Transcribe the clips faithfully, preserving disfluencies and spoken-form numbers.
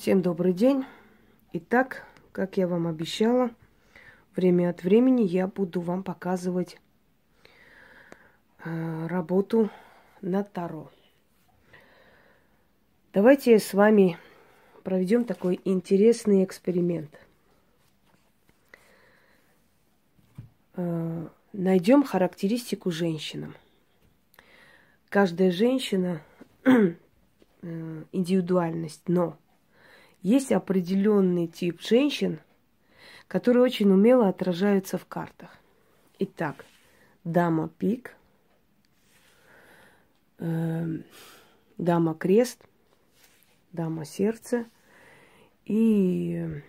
Всем добрый день. Итак, как я вам обещала, время от времени я буду вам показывать э, работу на Таро. Давайте с вами проведем такой интересный эксперимент. Э, найдем характеристику женщинам. Каждая женщина э, индивидуальность, но есть определенный тип женщин, которые очень умело отражаются в картах. Итак, Дама Пик, э, Дама Крест, Дама Сердце и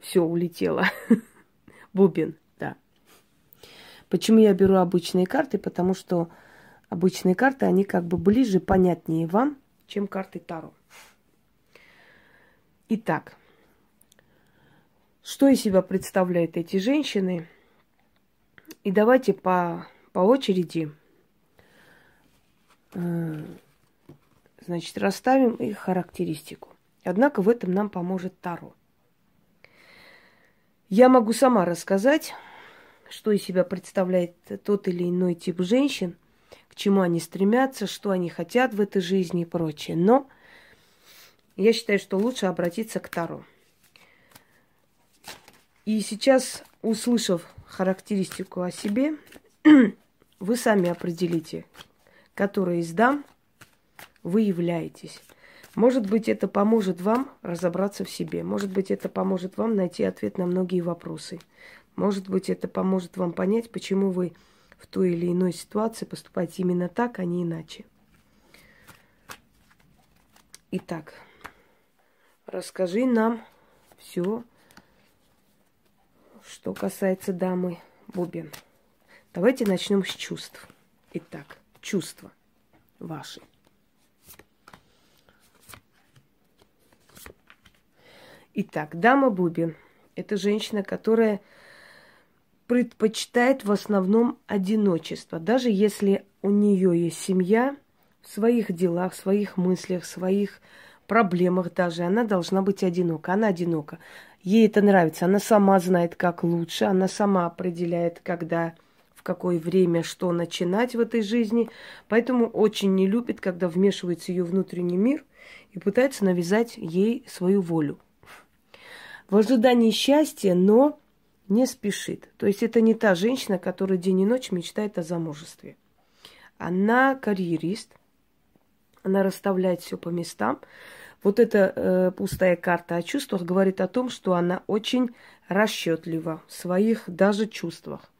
все, улетело. Бубен, да. Почему я беру обычные карты? Потому что обычные карты, они как бы ближе, понятнее вам, чем карты Таро. Итак, что из себя представляют эти женщины? И давайте по, по очереди, э, значит, расставим их характеристику. Однако в этом нам поможет Таро. Я могу сама рассказать, что из себя представляет тот или иной тип женщин, к чему они стремятся, что они хотят в этой жизни и прочее. Но я считаю, что лучше обратиться к Таро. И сейчас, услышав характеристику о себе, вы сами определите, которой из дам вы являетесь. Может быть, это поможет вам разобраться в себе. Может быть, это поможет вам найти ответ на многие вопросы. Может быть, это поможет вам понять, почему вы в той или иной ситуации поступаете именно так, а не иначе. Итак, расскажи нам все, что касается дамы Бубен. Давайте начнем с чувств. Итак, чувства ваши. Итак, дама Бубен – это женщина, которая предпочитает в основном одиночество. Даже если у нее есть семья, в своих делах, в своих мыслях, в своих проблемах даже она должна быть одинока. Она одинока. Ей это нравится. Она сама знает, как лучше. Она сама определяет, когда, в какое время, что начинать в этой жизни. Поэтому очень не любит, когда вмешивается ее внутренний мир и пытается навязать ей свою волю. В ожидании счастья, но не спешит. То есть это не та женщина, которая день и ночь мечтает о замужестве. Она карьерист. Она расставляет все по местам. Вот эта э, пустая карта о чувствах говорит о том, что она очень расчетлива в своих даже чувствах.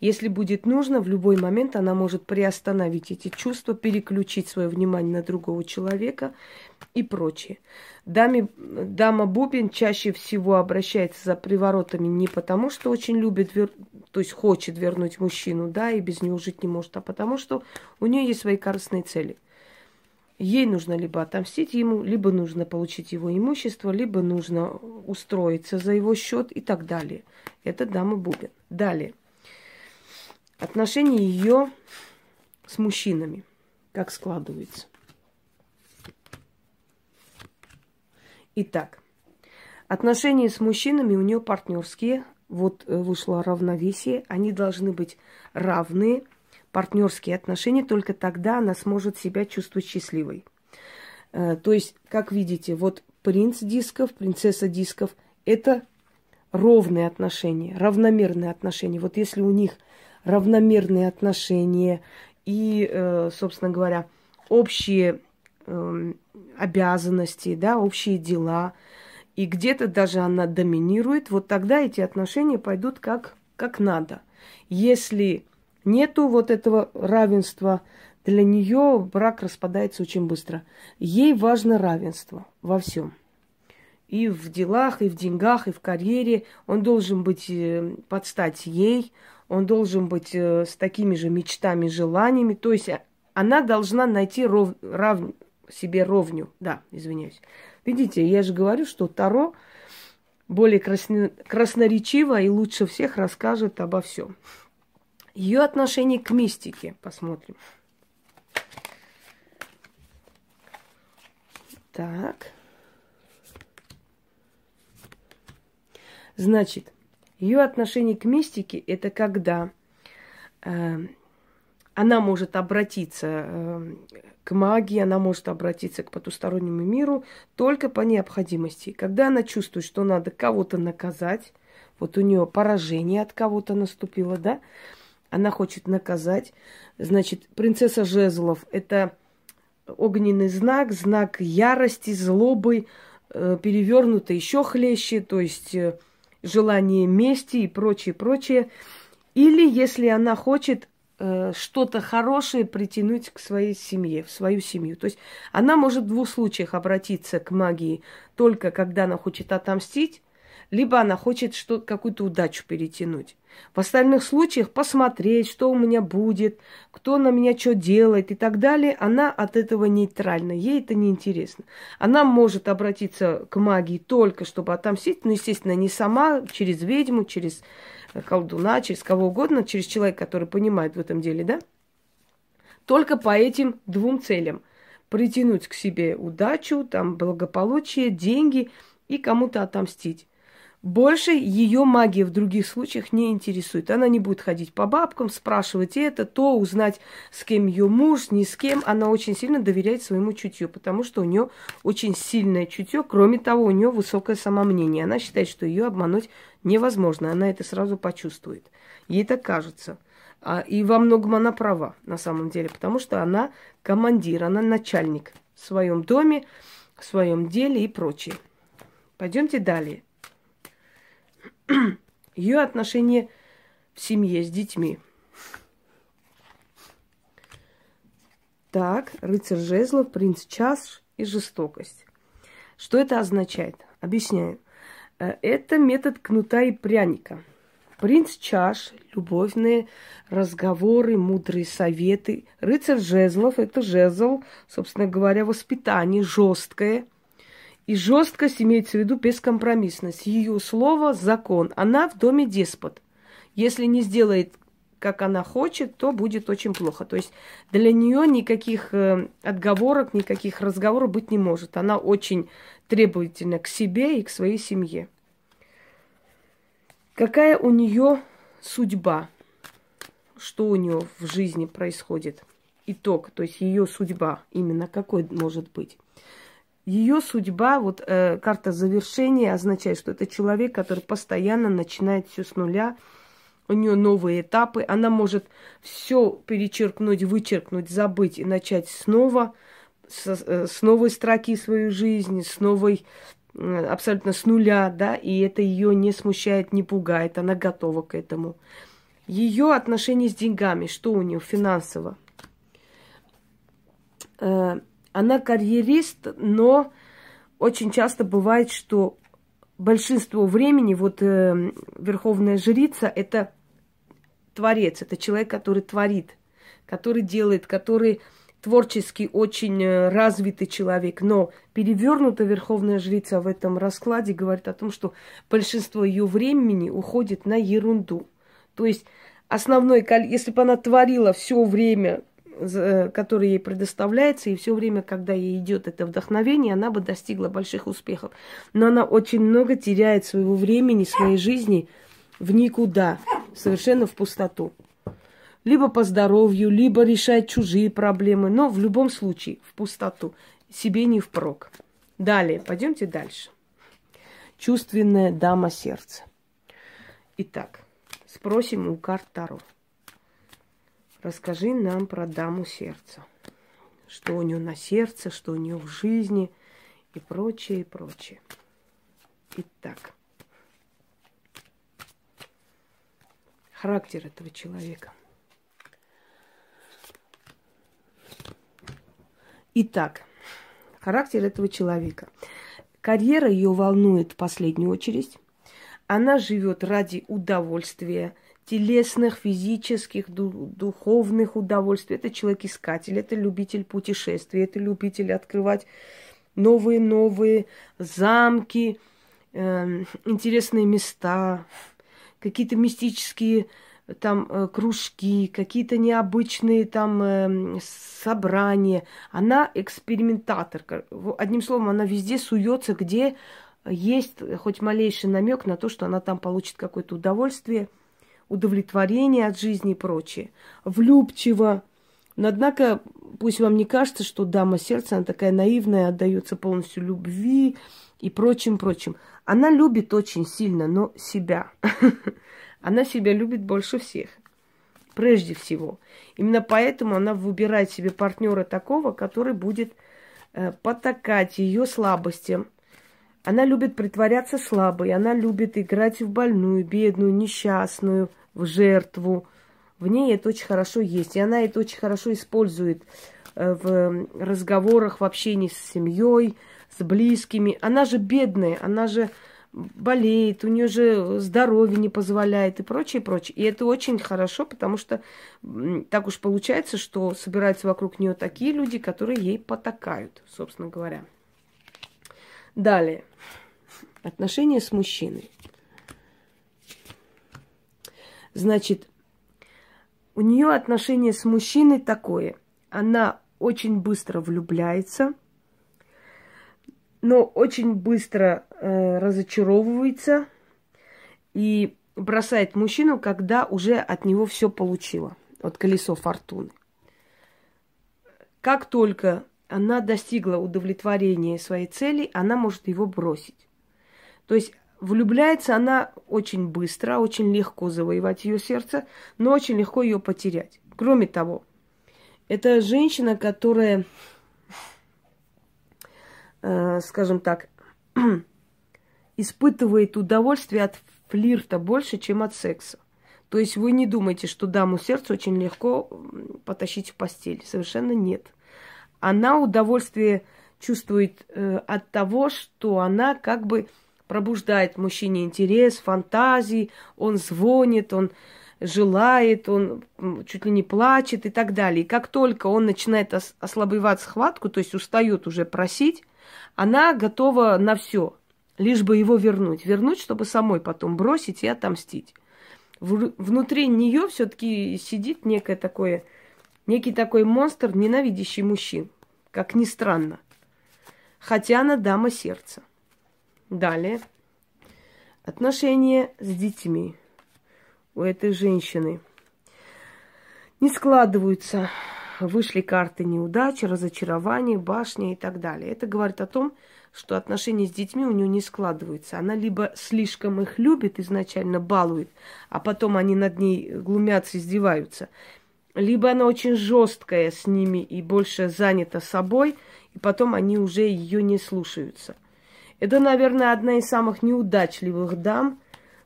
Если будет нужно, в любой момент она может приостановить эти чувства, переключить свое внимание на другого человека и прочее. Даме, дама Бубен чаще всего обращается за приворотами не потому, что очень любит, вер... то есть хочет вернуть мужчину, да, и без него жить не может, а потому, что у нее есть свои корыстные цели. Ей нужно либо отомстить ему, либо нужно получить его имущество, либо нужно устроиться за его счет и так далее. Это дама Бубен. Далее. Отношения ее с мужчинами. Как складывается? Итак, отношения с мужчинами у нее партнерские. Вот вышло равновесие. Они должны быть равны. Партнерские отношения, только тогда она сможет себя чувствовать счастливой. То есть, как видите, вот принц Дисков, принцесса Дисков – это ровные отношения, равномерные отношения. Вот если у них равномерные отношения и, собственно говоря, общие обязанности, да, общие дела, и где-то даже она доминирует, вот тогда эти отношения пойдут как, как надо. Если нету вот этого равенства, для нее брак распадается очень быстро. Ей важно равенство во всем. И в делах, и в деньгах, и в карьере. Он должен быть под стать ей, он должен быть с такими же мечтами, желаниями. То есть она должна найти ров... рав... себе ровню. Да, извиняюсь. Видите, я же говорю, что Таро более красно... красноречиво и лучше всех расскажет обо всем. Ее отношение к мистике. Посмотрим. Так. Значит, ее отношение к мистике – это когда э, она может обратиться э, к магии, она может обратиться к потустороннему миру только по необходимости. Когда она чувствует, что надо кого-то наказать, вот у нее поражение от кого-то наступило, да, она хочет наказать. Значит, принцесса Жезлов – это огненный знак, знак ярости, злобы, э, перевернутый еще хлеще, то есть э, желание мести и прочее, прочее. Или если она хочет э, что-то хорошее притянуть к своей семье, в свою семью. То есть она может в двух случаях обратиться к магии, только когда она хочет отомстить, либо она хочет что, какую-то удачу перетянуть. В остальных случаях посмотреть, что у меня будет, кто на меня что делает и так далее. Она от этого нейтральна, ей это неинтересно. Она может обратиться к магии только, чтобы отомстить, но, естественно, не сама, через ведьму, через колдуна, через кого угодно, через человека, который понимает в этом деле, да? Только по этим двум целям. Притянуть к себе удачу, там, благополучие, деньги и кому-то отомстить. Больше ее магия в других случаях не интересует. Она не будет ходить по бабкам, спрашивать это, то, узнать, с кем ее муж, ни с кем. Она очень сильно доверяет своему чутью, потому что у нее очень сильное чутье. Кроме того, у нее высокое самомнение. Она считает, что ее обмануть невозможно. Она это сразу почувствует. Ей так кажется. И во многом она права, на самом деле, потому что она командир, она начальник в своем доме, в своем деле и прочее. Пойдемте далее. Ее отношения в семье с детьми. Так, рыцарь Жезлов, принц Час и жестокость. Что это означает? Объясняю. Это метод кнута и пряника. Принц Чаш, любовные разговоры, мудрые советы. Рыцарь Жезлов, это жезл, собственно говоря, воспитание жесткое. И жесткость имеется в виду бескомпромиссность. Ее слово – закон. Она в доме деспот. Если не сделает, как она хочет, то будет очень плохо. То есть для нее никаких отговорок, никаких разговоров быть не может. Она очень требовательна к себе и к своей семье. Какая у нее судьба? Что у нее в жизни происходит? Итог, то есть ее судьба именно какой может быть? Ее судьба, вот э, карта завершения означает, что это человек, который постоянно начинает все с нуля, у нее новые этапы, она может все перечеркнуть, вычеркнуть, забыть и начать снова, со, э, с новой строки свою жизнь, с новой, э, абсолютно с нуля, да, и это ее не смущает, не пугает, она готова к этому. Ее отношения с деньгами, что у нее финансово? Э, Она карьерист, но очень часто бывает, что большинство времени вот э, Верховная Жрица – это творец, это человек, который творит, который делает, который творчески очень развитый человек. Но перевернутая Верховная Жрица в этом раскладе говорит о том, что большинство ее времени уходит на ерунду. То есть основной, если бы она творила все время, который ей предоставляется, и все время, когда ей идет это вдохновение, она бы достигла больших успехов. Но она очень много теряет своего времени, своей жизни в никуда, совершенно в пустоту. Либо по здоровью, либо решает чужие проблемы, но в любом случае в пустоту, себе не впрок. Далее, пойдемте дальше. Чувственная дама сердца. Итак, спросим у карт Таро. Расскажи нам про даму сердца. Что у нее на сердце, что у нее в жизни и прочее, и прочее. Итак, характер этого человека. Итак, характер этого человека. Карьера ее волнует в последнюю очередь. Она живет ради удовольствия. Телесных, физических, духовных удовольствий. Это человек-искатель, это любитель путешествий, это любитель открывать новые-новые замки, э, интересные места, какие-то мистические там э, кружки, какие-то необычные там э, собрания. Она экспериментатор. Одним словом, она везде суется, где есть хоть малейший намек на то, что она там получит какое-то удовольствие, удовлетворение от жизни и прочее. Влюбчиво. Но, однако, пусть вам не кажется, что дама сердца, она такая наивная, отдается полностью любви и прочим, прочим. Она любит очень сильно, но себя. Она себя любит больше всех. Прежде всего. Именно поэтому она выбирает себе партнера такого, который будет потакать ее слабостям. Она любит притворяться слабой, она любит играть в больную, бедную, несчастную, в жертву. В ней это очень хорошо есть, и она это очень хорошо использует в разговорах, в общении с семьей, с близкими. Она же бедная, она же болеет, у нее же здоровье не позволяет и прочее, прочее. И это очень хорошо, потому что так уж получается, что собираются вокруг нее такие люди, которые ей потакают, собственно говоря. Далее. Отношения с мужчиной. Значит, у нее отношение с мужчиной такое. Она очень быстро влюбляется, но очень быстро э, разочаровывается и бросает мужчину, когда уже от него все получила. Вот колесо фортуны. Как только она достигла удовлетворения своей цели, она может его бросить. То есть влюбляется она очень быстро, очень легко завоевать ее сердце, но очень легко ее потерять. Кроме того, это женщина, которая, э, скажем так, испытывает удовольствие от флирта больше, чем от секса. То есть вы не думаете, что даму сердца очень легко потащить в постель. Совершенно нет. Она удовольствие чувствует э, от того, что она как бы пробуждает мужчине интерес, фантазии, он звонит, он желает, он чуть ли не плачет и так далее. И как только он начинает ос- ослабевать схватку, то есть устает уже просить, она готова на все, лишь бы его вернуть. Вернуть, чтобы самой потом бросить и отомстить. В- внутри нее все-таки сидит некое такое... Некий такой монстр, ненавидящий мужчин, как ни странно. Хотя она дама сердца. Далее. Отношения с детьми у этой женщины не складываются. Вышли карты неудачи, разочарования, башни и так далее. Это говорит о том, что отношения с детьми у нее не складываются. Она либо слишком их любит, изначально балует, а потом они над ней глумятся, издеваются. Либо она очень жесткая с ними и больше занята собой, и потом они уже ее не слушаются. Это, наверное, одна из самых неудачливых дам,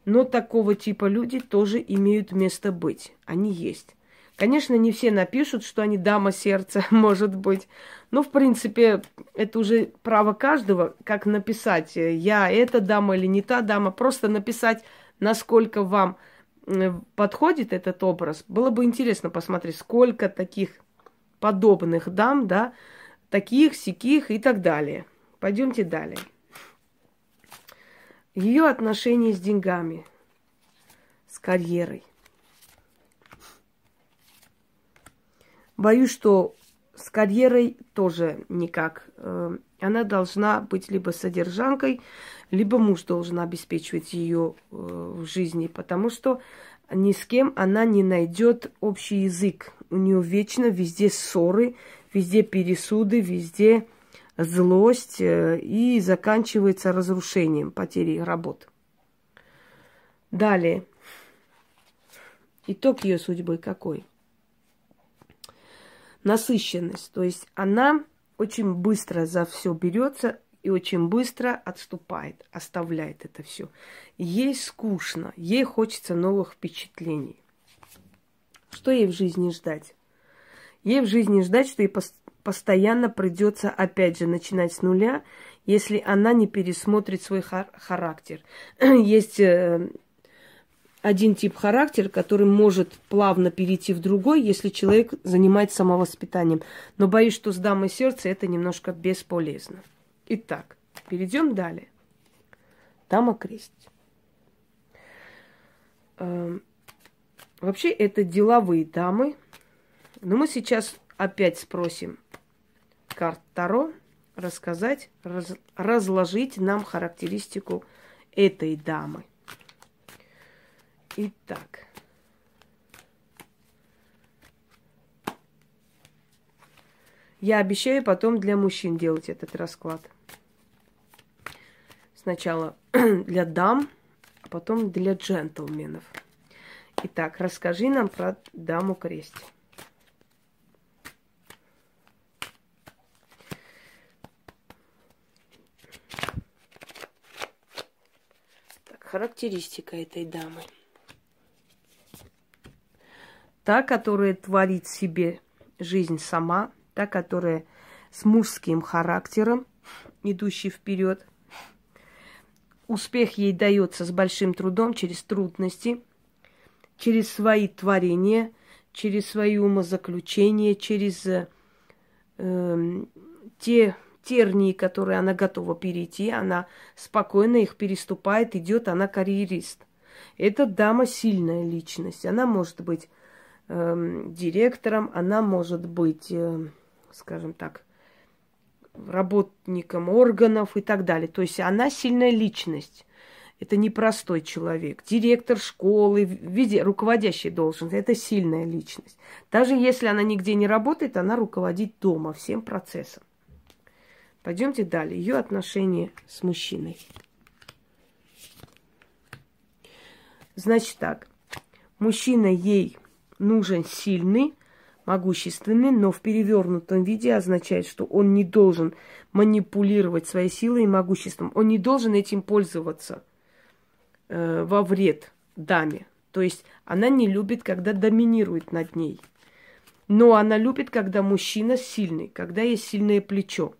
но такого типа люди тоже имеют место быть. Они есть. Конечно, не все напишут, что они дама сердца, может быть. Но, в принципе, это уже право каждого, как написать, я эта дама или не та дама. Просто написать, насколько вам подходит этот образ. Было бы интересно посмотреть, сколько таких подобных дам, да, таких, сяких и так далее. Пойдемте далее. Ее отношения с деньгами, с карьерой. Боюсь, что с карьерой тоже никак. Она должна быть либо содержанкой, либо муж должен обеспечивать ее э, в жизни, потому что ни с кем она не найдет общий язык. У нее вечно везде ссоры, везде пересуды, везде злость э, и заканчивается разрушением, потерей работ. Далее. Итог ее судьбы какой? Насыщенность. То есть она очень быстро за все берется и очень быстро отступает, оставляет это все. Ей скучно, ей хочется новых впечатлений. Что ей в жизни ждать? Ей в жизни ждать, что ей постоянно придется опять же начинать с нуля, если она не пересмотрит свой характер. Есть один тип характера, который может плавно перейти в другой, если человек занимается самовоспитанием. Но боюсь, что с дамой сердца это немножко бесполезно. Итак, перейдем далее. Дама Крест. Э, вообще, это деловые дамы. Но мы сейчас опять спросим карт Таро, рассказать, раз, разложить нам характеристику этой дамы. Итак. Я обещаю потом для мужчин делать этот расклад. Сначала для дам, а потом для джентльменов. Итак, расскажи нам про даму Крест. Так, характеристика этой дамы. Та, которая творит себе жизнь сама. Та, которая с мужским характером, идущей вперед. Успех ей дается с большим трудом, через трудности, через свои творения, через свои умозаключения, через э, те тернии, которые она готова перейти. Она спокойно их переступает, идет, она карьерист. Эта дама сильная личность. Она может быть э, директором, она может быть... Э, скажем так, работником органов и так далее. То есть она сильная личность. Это непростой человек. Директор школы, виде, руководящий должен. Это сильная личность. Даже если она нигде не работает, она руководит дома всем процессом. Пойдемте далее. Ее отношения с мужчиной. Значит так. Мужчина ей нужен сильный, могущественный, но в перевернутом виде означает, что он не должен манипулировать своей силой и могуществом. Он не должен этим пользоваться э, во вред даме. То есть она не любит, когда доминирует над ней. Но она любит, когда мужчина сильный, когда есть сильное плечо.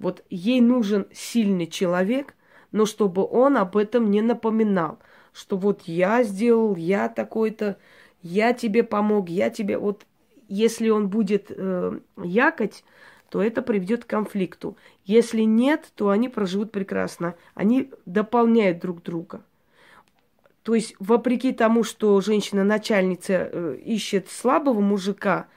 Вот ей нужен сильный человек, но чтобы он об этом не напоминал. Что вот я сделал, я такой-то, я тебе помог, я тебе... Вот если он будет э, якать, то это приведет к конфликту. Если нет, то они проживут прекрасно. Они дополняют друг друга. То есть, вопреки тому, что женщина-начальница э, ищет слабого мужика,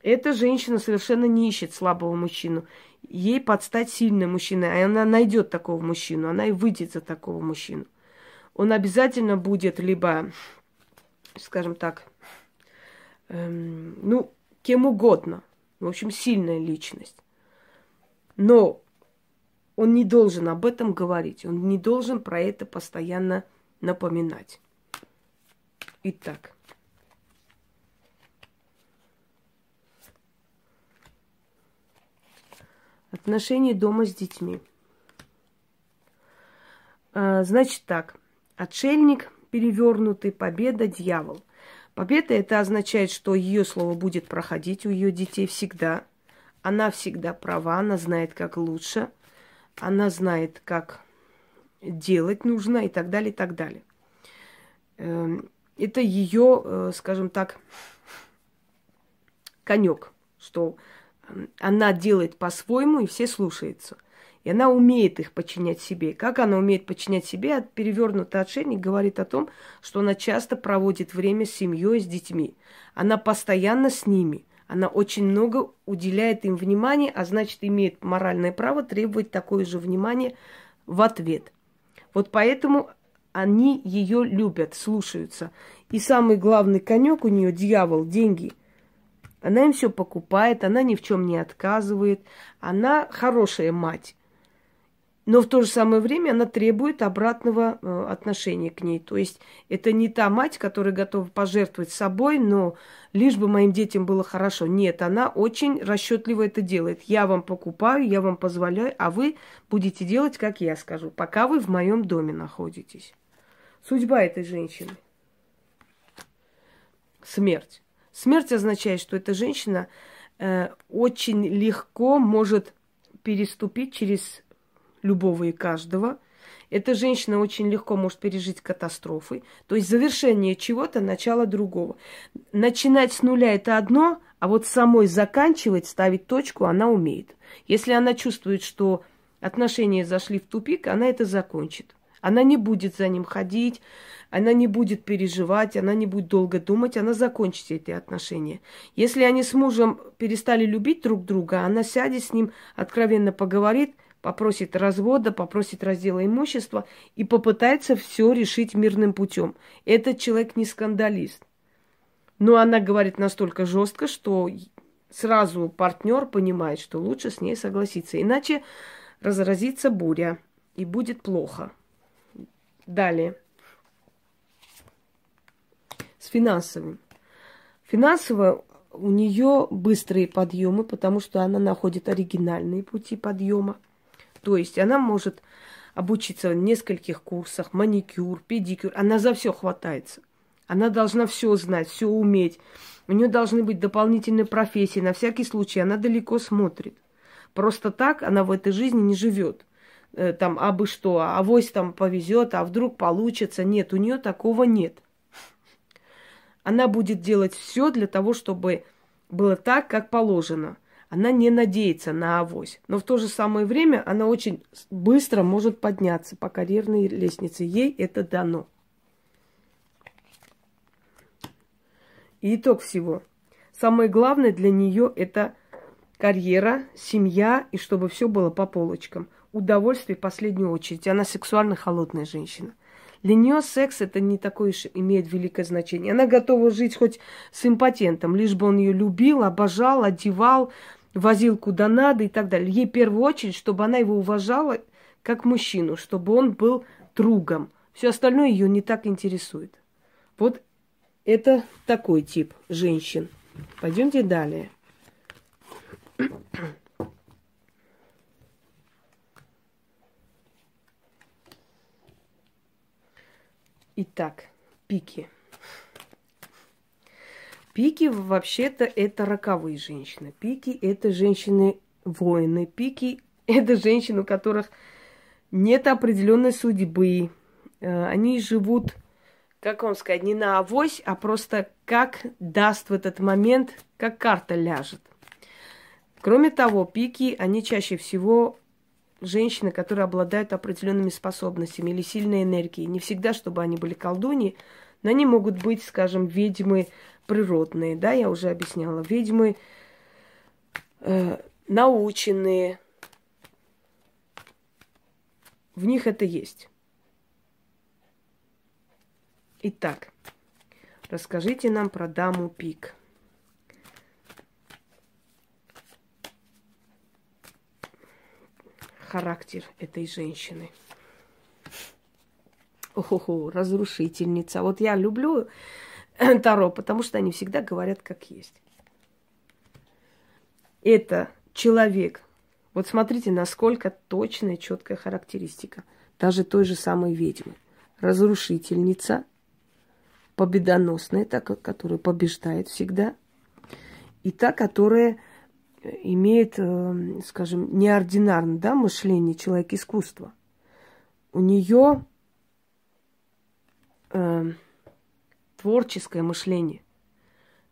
эта женщина совершенно не ищет слабого мужчину. Ей подстать сильный мужчина, и она найдет такого мужчину, она и выйдет за такого мужчину. Он обязательно будет либо, скажем так, эм, ну, кем угодно. В общем, сильная личность. Но он не должен об этом говорить. Он не должен про это постоянно напоминать. Итак. Отношения дома с детьми. А, значит так. Отшельник... перевернутый, победа, дьявол. Победа — это означает, что ее слово будет проходить у ее детей всегда. Она всегда права, она знает, как лучше, она знает, как делать нужно и так далее, и так далее. Это ее, скажем так, конек, что она делает по-своему и все слушаются. И она умеет их подчинять себе. Как она умеет подчинять себе? Перевернутый отшельник говорит о том, что она часто проводит время с семьей, с детьми. Она постоянно с ними. Она очень много уделяет им внимания, а значит, имеет моральное право требовать такое же внимание в ответ. Вот поэтому они ее любят, слушаются. И самый главный конек у нее, дьявол, деньги. Она им все покупает, она ни в чем не отказывает. Она хорошая мать. Но в то же самое время она требует обратного э, отношения к ней. То есть это не та мать, которая готова пожертвовать собой, но лишь бы моим детям было хорошо. Нет, она очень расчетливо это делает. Я вам покупаю, я вам позволяю, а вы будете делать, как я скажу, пока вы в моем доме находитесь. Судьба этой женщины. Смерть. Смерть означает, что эта женщина э, очень легко может переступить через... любого и каждого. Эта женщина очень легко может пережить катастрофы. То есть завершение чего-то, начало другого. Начинать с нуля – это одно, а вот самой заканчивать, ставить точку она умеет. Если она чувствует, что отношения зашли в тупик, она это закончит. Она не будет за ним ходить, она не будет переживать, она не будет долго думать, она закончит эти отношения. Если они с мужем перестали любить друг друга, она сядет с ним, откровенно поговорит, попросит развода, попросит раздела имущества и попытается все решить мирным путем. Этот человек не скандалист. Но она говорит настолько жестко, что сразу партнер понимает, что лучше с ней согласиться. Иначе разразится буря и будет плохо. Далее. С финансовым. Финансово у нее быстрые подъемы, потому что она находит оригинальные пути подъема. То есть она может обучиться в нескольких курсах, маникюр, педикюр. Она за все хватается. Она должна все знать, все уметь. У нее должны быть дополнительные профессии. На всякий случай она далеко смотрит. Просто так она в этой жизни не живет. Там, абы что, авось там повезет, а вдруг получится. Нет, у нее такого нет. Она будет делать все для того, чтобы было так, как положено. Она не надеется на авось. Но в то же самое время она очень быстро может подняться по карьерной лестнице. Ей это дано. И итог всего. Самое главное для нее это карьера, семья и чтобы все было по полочкам. Удовольствие в последнюю очередь. Она сексуально холодная женщина. Для нее секс это не такое уж имеет великое значение. Она готова жить хоть с импотентом, лишь бы он ее любил, обожал, одевал, возил куда надо и так далее. Ей в первую очередь, чтобы она его уважала как мужчину, чтобы он был другом. Все остальное ее не так интересует. Вот это такой тип женщин. Пойдемте далее. Итак, пики. Пики вообще-то это роковые женщины. Пики это женщины-воины. Пики это женщины, у которых нет определенной судьбы. Они живут, как вам сказать, не на авось, а просто как даст в этот момент, как карта ляжет. Кроме того, пики, они чаще всего женщины, которые обладают определенными способностями или сильной энергией. Не всегда, чтобы они были колдуньи, но они могут быть, скажем, ведьмы природные, да, я уже объясняла, ведьмы э, наученные. В них это есть. Итак, расскажите нам про даму Пик. Характер этой женщины. Охо-хо, разрушительница. Вот я люблю Таро, потому что они всегда говорят, как есть. Это человек. Вот смотрите, насколько точная, четкая характеристика. Даже той же самой ведьмы. Разрушительница. Победоносная, та, которая побеждает всегда, и та, которая имеет, скажем, неординарное, да, мышление, человек искусства. У нее э, творческое мышление,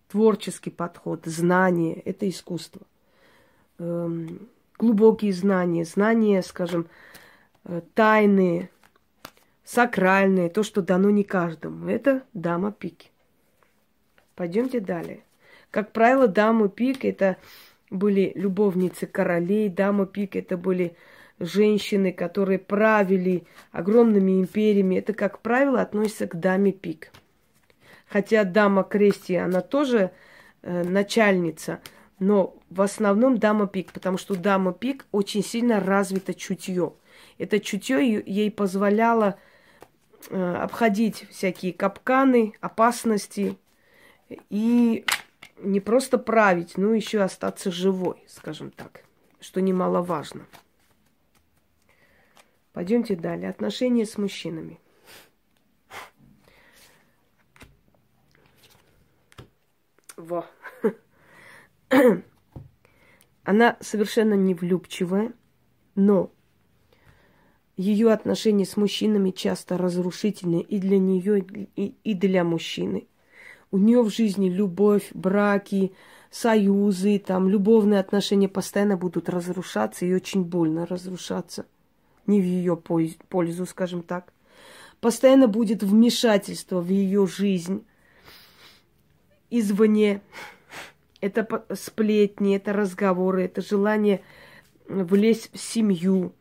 творческий подход, знание – это искусство. Э, глубокие знания, знания, скажем, э, тайные, сакральное, то, что дано не каждому. Это дама пик. Пойдемте далее. Как правило, дамы пик это были любовницы королей, дамы пик это были женщины, которые правили огромными империями. Это, как правило, относится к даме пик. Хотя дама крести, она тоже э, начальница, но в основном дама пик, потому что дама пик очень сильно развито чутье. Это чутье ей позволяло обходить всякие капканы, опасности и не просто править, но еще остаться живой, скажем так, что немаловажно. Пойдемте далее. Отношения с мужчинами. Во. Она совершенно невлюбчивая, но ее отношения с мужчинами часто разрушительны и для нее, и для мужчины. У нее в жизни любовь, браки, союзы, там любовные отношения постоянно будут разрушаться и очень больно разрушаться. Не в ее пользу, скажем так. постоянно будет вмешательство в ее жизнь извне. Это сплетни, это разговоры, это желание влезть в семью,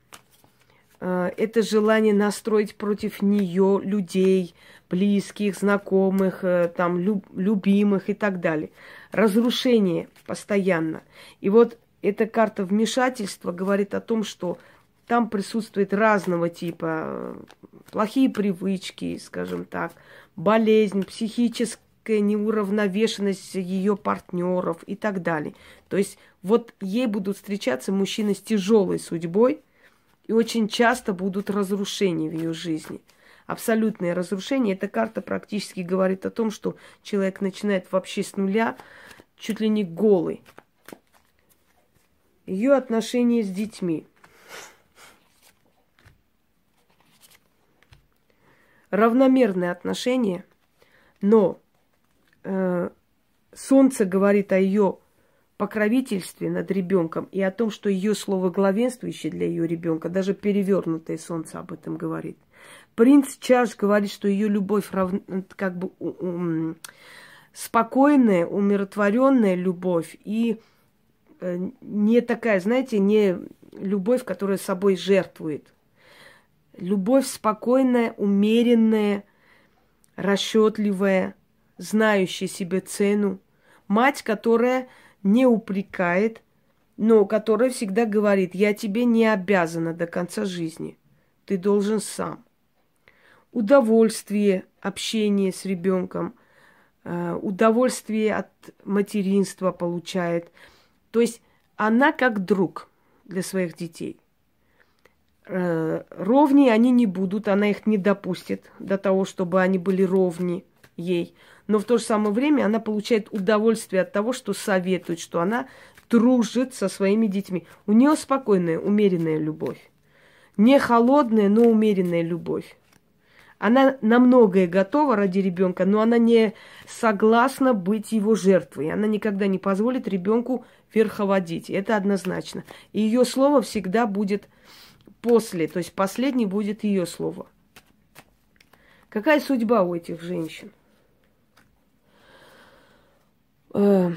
это желание настроить против нее людей, близких, знакомых, там, люб, любимых и так далее. Разрушение постоянно. И вот эта карта вмешательства говорит о том, что там присутствует разного типа плохие привычки, скажем так, болезнь, психическая неуравновешенность ее партнеров и так далее. То есть вот ей будут встречаться мужчины с тяжелой судьбой, и очень часто будут разрушения в ее жизни. Абсолютное разрушение. Эта карта практически говорит о том, что человек начинает вообще с нуля, чуть ли не голый. Ее отношения с детьми. Равномерные отношения, но э, Солнце говорит о ее покровительстве над ребенком и о том, что ее слово главенствующее для ее ребенка, даже перевернутое Солнце об этом говорит. Принц Чаш говорит, что ее любовь рав... как бы у, у, спокойная, умиротворенная любовь и э, не такая, знаете, не любовь, которая собой жертвует. Любовь спокойная, умеренная, расчетливая, знающая себе цену. Мать, которая не упрекает, но которая всегда говорит: я тебе не обязана до конца жизни, ты должен сам. Удовольствие общения с ребенком, удовольствие от материнства получает. То есть она как друг для своих детей. Ровней они не будут, она их не допустит до того, чтобы они были ровни ей. Но в то же самое время она получает удовольствие от того, что советует, что она дружит со своими детьми. У нее спокойная, умеренная любовь. Не холодная, но умеренная любовь. Она на многое готова ради ребенка, но она не согласна быть его жертвой. Она никогда не позволит ребенку верховодить. Это однозначно. И ее слово всегда будет после, то есть последнее будет ее слово. Какая судьба у этих женщин? Э,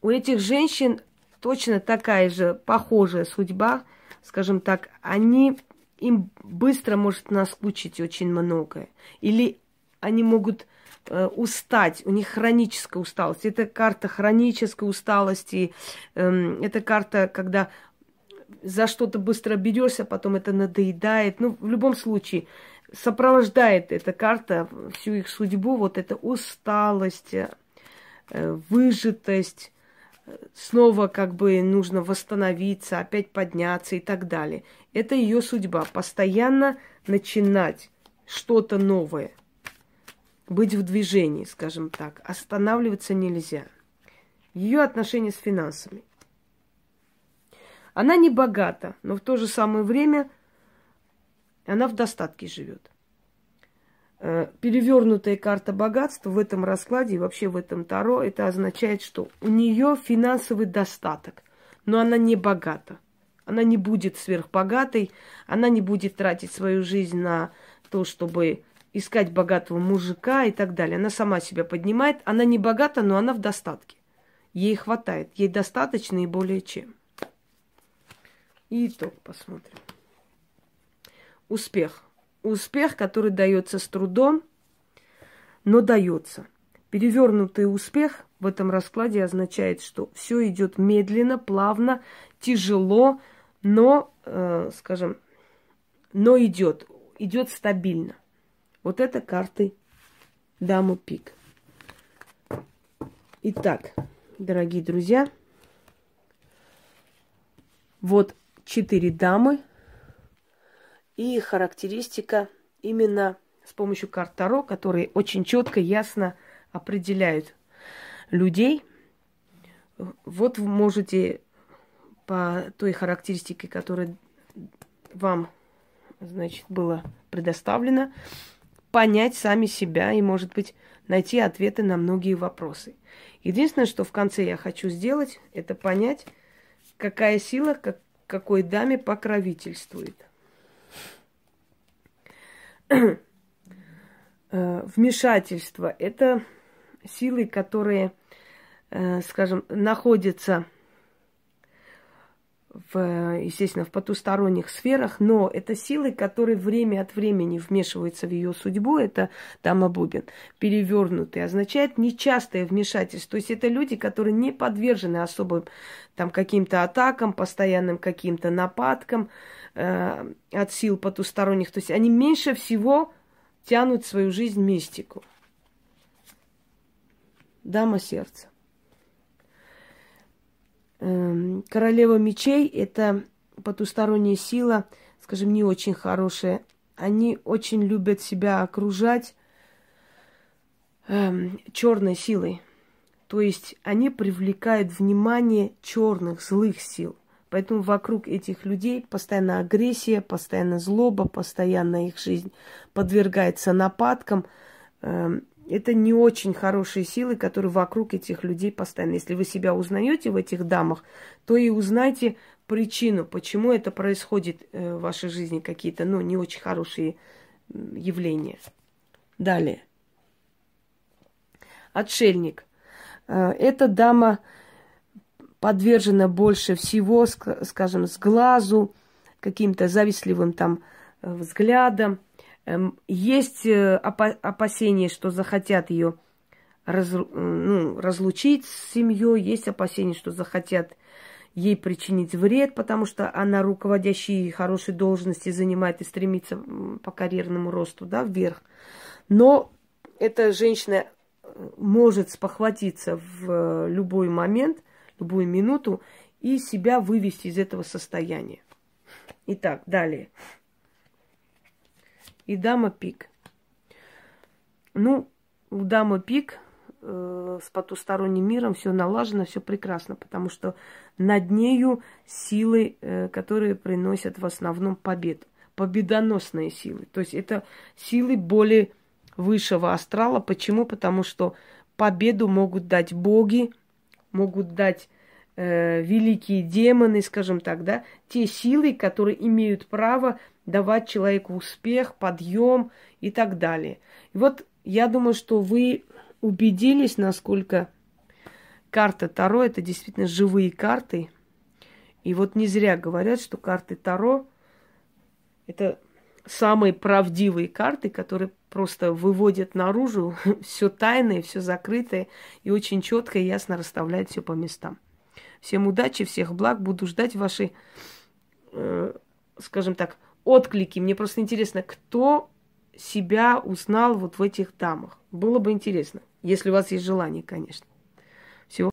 у этих женщин точно такая же похожая судьба, скажем так, они, им быстро может наскучить очень многое. Или они могут э, устать, у них хроническая усталость. Это карта хронической усталости, э, это карта, когда за что-то быстро берешься, потом это надоедает. Ну, в любом случае, сопровождает эта карта всю их судьбу. Вот эта усталость, выжатость, снова как бы нужно восстановиться, опять подняться и так далее. Это ее судьба. Постоянно начинать что-то новое. Быть в движении, скажем так. Останавливаться нельзя. Ее отношения с финансами. Она не богата, но в то же самое время она в достатке живет. Перевернутая карта богатства в этом раскладе и вообще в этом Таро, это означает, что у нее финансовый достаток, но она не богата. Она не будет сверхбогатой, она не будет тратить свою жизнь на то, чтобы искать богатого мужика и так далее. Она сама себя поднимает, она не богата, но она в достатке. Ей хватает, ей достаточно и более чем. И итог посмотрим. Успех. Успех, который дается с трудом, но дается. Перевернутый успех в этом раскладе означает, что все идет медленно, плавно, тяжело, но, э, скажем, но идет, идет стабильно. Вот это карты Дамы Пик. Итак, дорогие друзья, вот четыре дамы и характеристика именно с помощью карт Таро, которые очень четко, ясно определяют людей. Вот вы можете по той характеристике, которая вам, значит, была предоставлена, понять сами себя и, может быть, найти ответы на многие вопросы. Единственное, что в конце я хочу сделать, это понять, какая сила, как, какой даме покровительствует. вмешательство. Это силы, которые, скажем, находятся, в, естественно, в потусторонних сферах, но это силы, которые время от времени вмешиваются в ее судьбу. Это Дама Бубен. Перевернутый означает нечастое вмешательство. То есть это люди, которые не подвержены особым там каким-то атакам, постоянным каким-то нападкам э, от сил потусторонних. То есть они меньше всего тянут в свою жизнь мистику. Дама Сердца. Королева мечей – это потусторонняя сила, скажем, не очень хорошая. Они очень любят себя окружать э, черной силой. То есть они привлекают внимание черных, злых сил. Поэтому вокруг этих людей постоянно агрессия, постоянно злоба, постоянно их жизнь подвергается нападкам. Э, Это не очень хорошие силы, которые вокруг этих людей постоянно. Если вы себя узнаете в этих дамах, то и узнайте причину, почему это происходит в вашей жизни, какие-то, ну, не очень хорошие явления. Далее. Отшельник. Эта дама подвержена больше всего, скажем, сглазу, каким-то завистливым там взглядом. Есть опасения, что захотят ее раз, ну, разлучить с семьей, есть опасения, что захотят ей причинить вред, потому что она руководящие и хорошие должности занимает и стремится по карьерному росту, да, вверх. Но эта женщина может спохватиться в любой момент, любую минуту и себя вывести из этого состояния. Итак, далее. И дама Пик. Ну, у дамы Пик э, с потусторонним миром все налажено, все прекрасно, потому что над нею силы, э, которые приносят в основном победу. Победоносные силы. То есть это силы более высшего астрала. Почему? Потому что победу могут дать боги, могут дать э, великие демоны, скажем так, да, те силы, которые имеют право давать человеку успех, подъем и так далее. И вот я думаю, что вы убедились, насколько карта Таро – это действительно живые карты. И вот не зря говорят, что карты Таро – это самые правдивые карты, которые просто выводят наружу все тайное, все закрытое и очень четко и ясно расставляют все по местам. Всем удачи, всех благ. Буду ждать ваши, э, скажем так, отклики. Мне просто интересно, кто себя узнал вот в этих дамах. Было бы интересно, если у вас есть желание, конечно.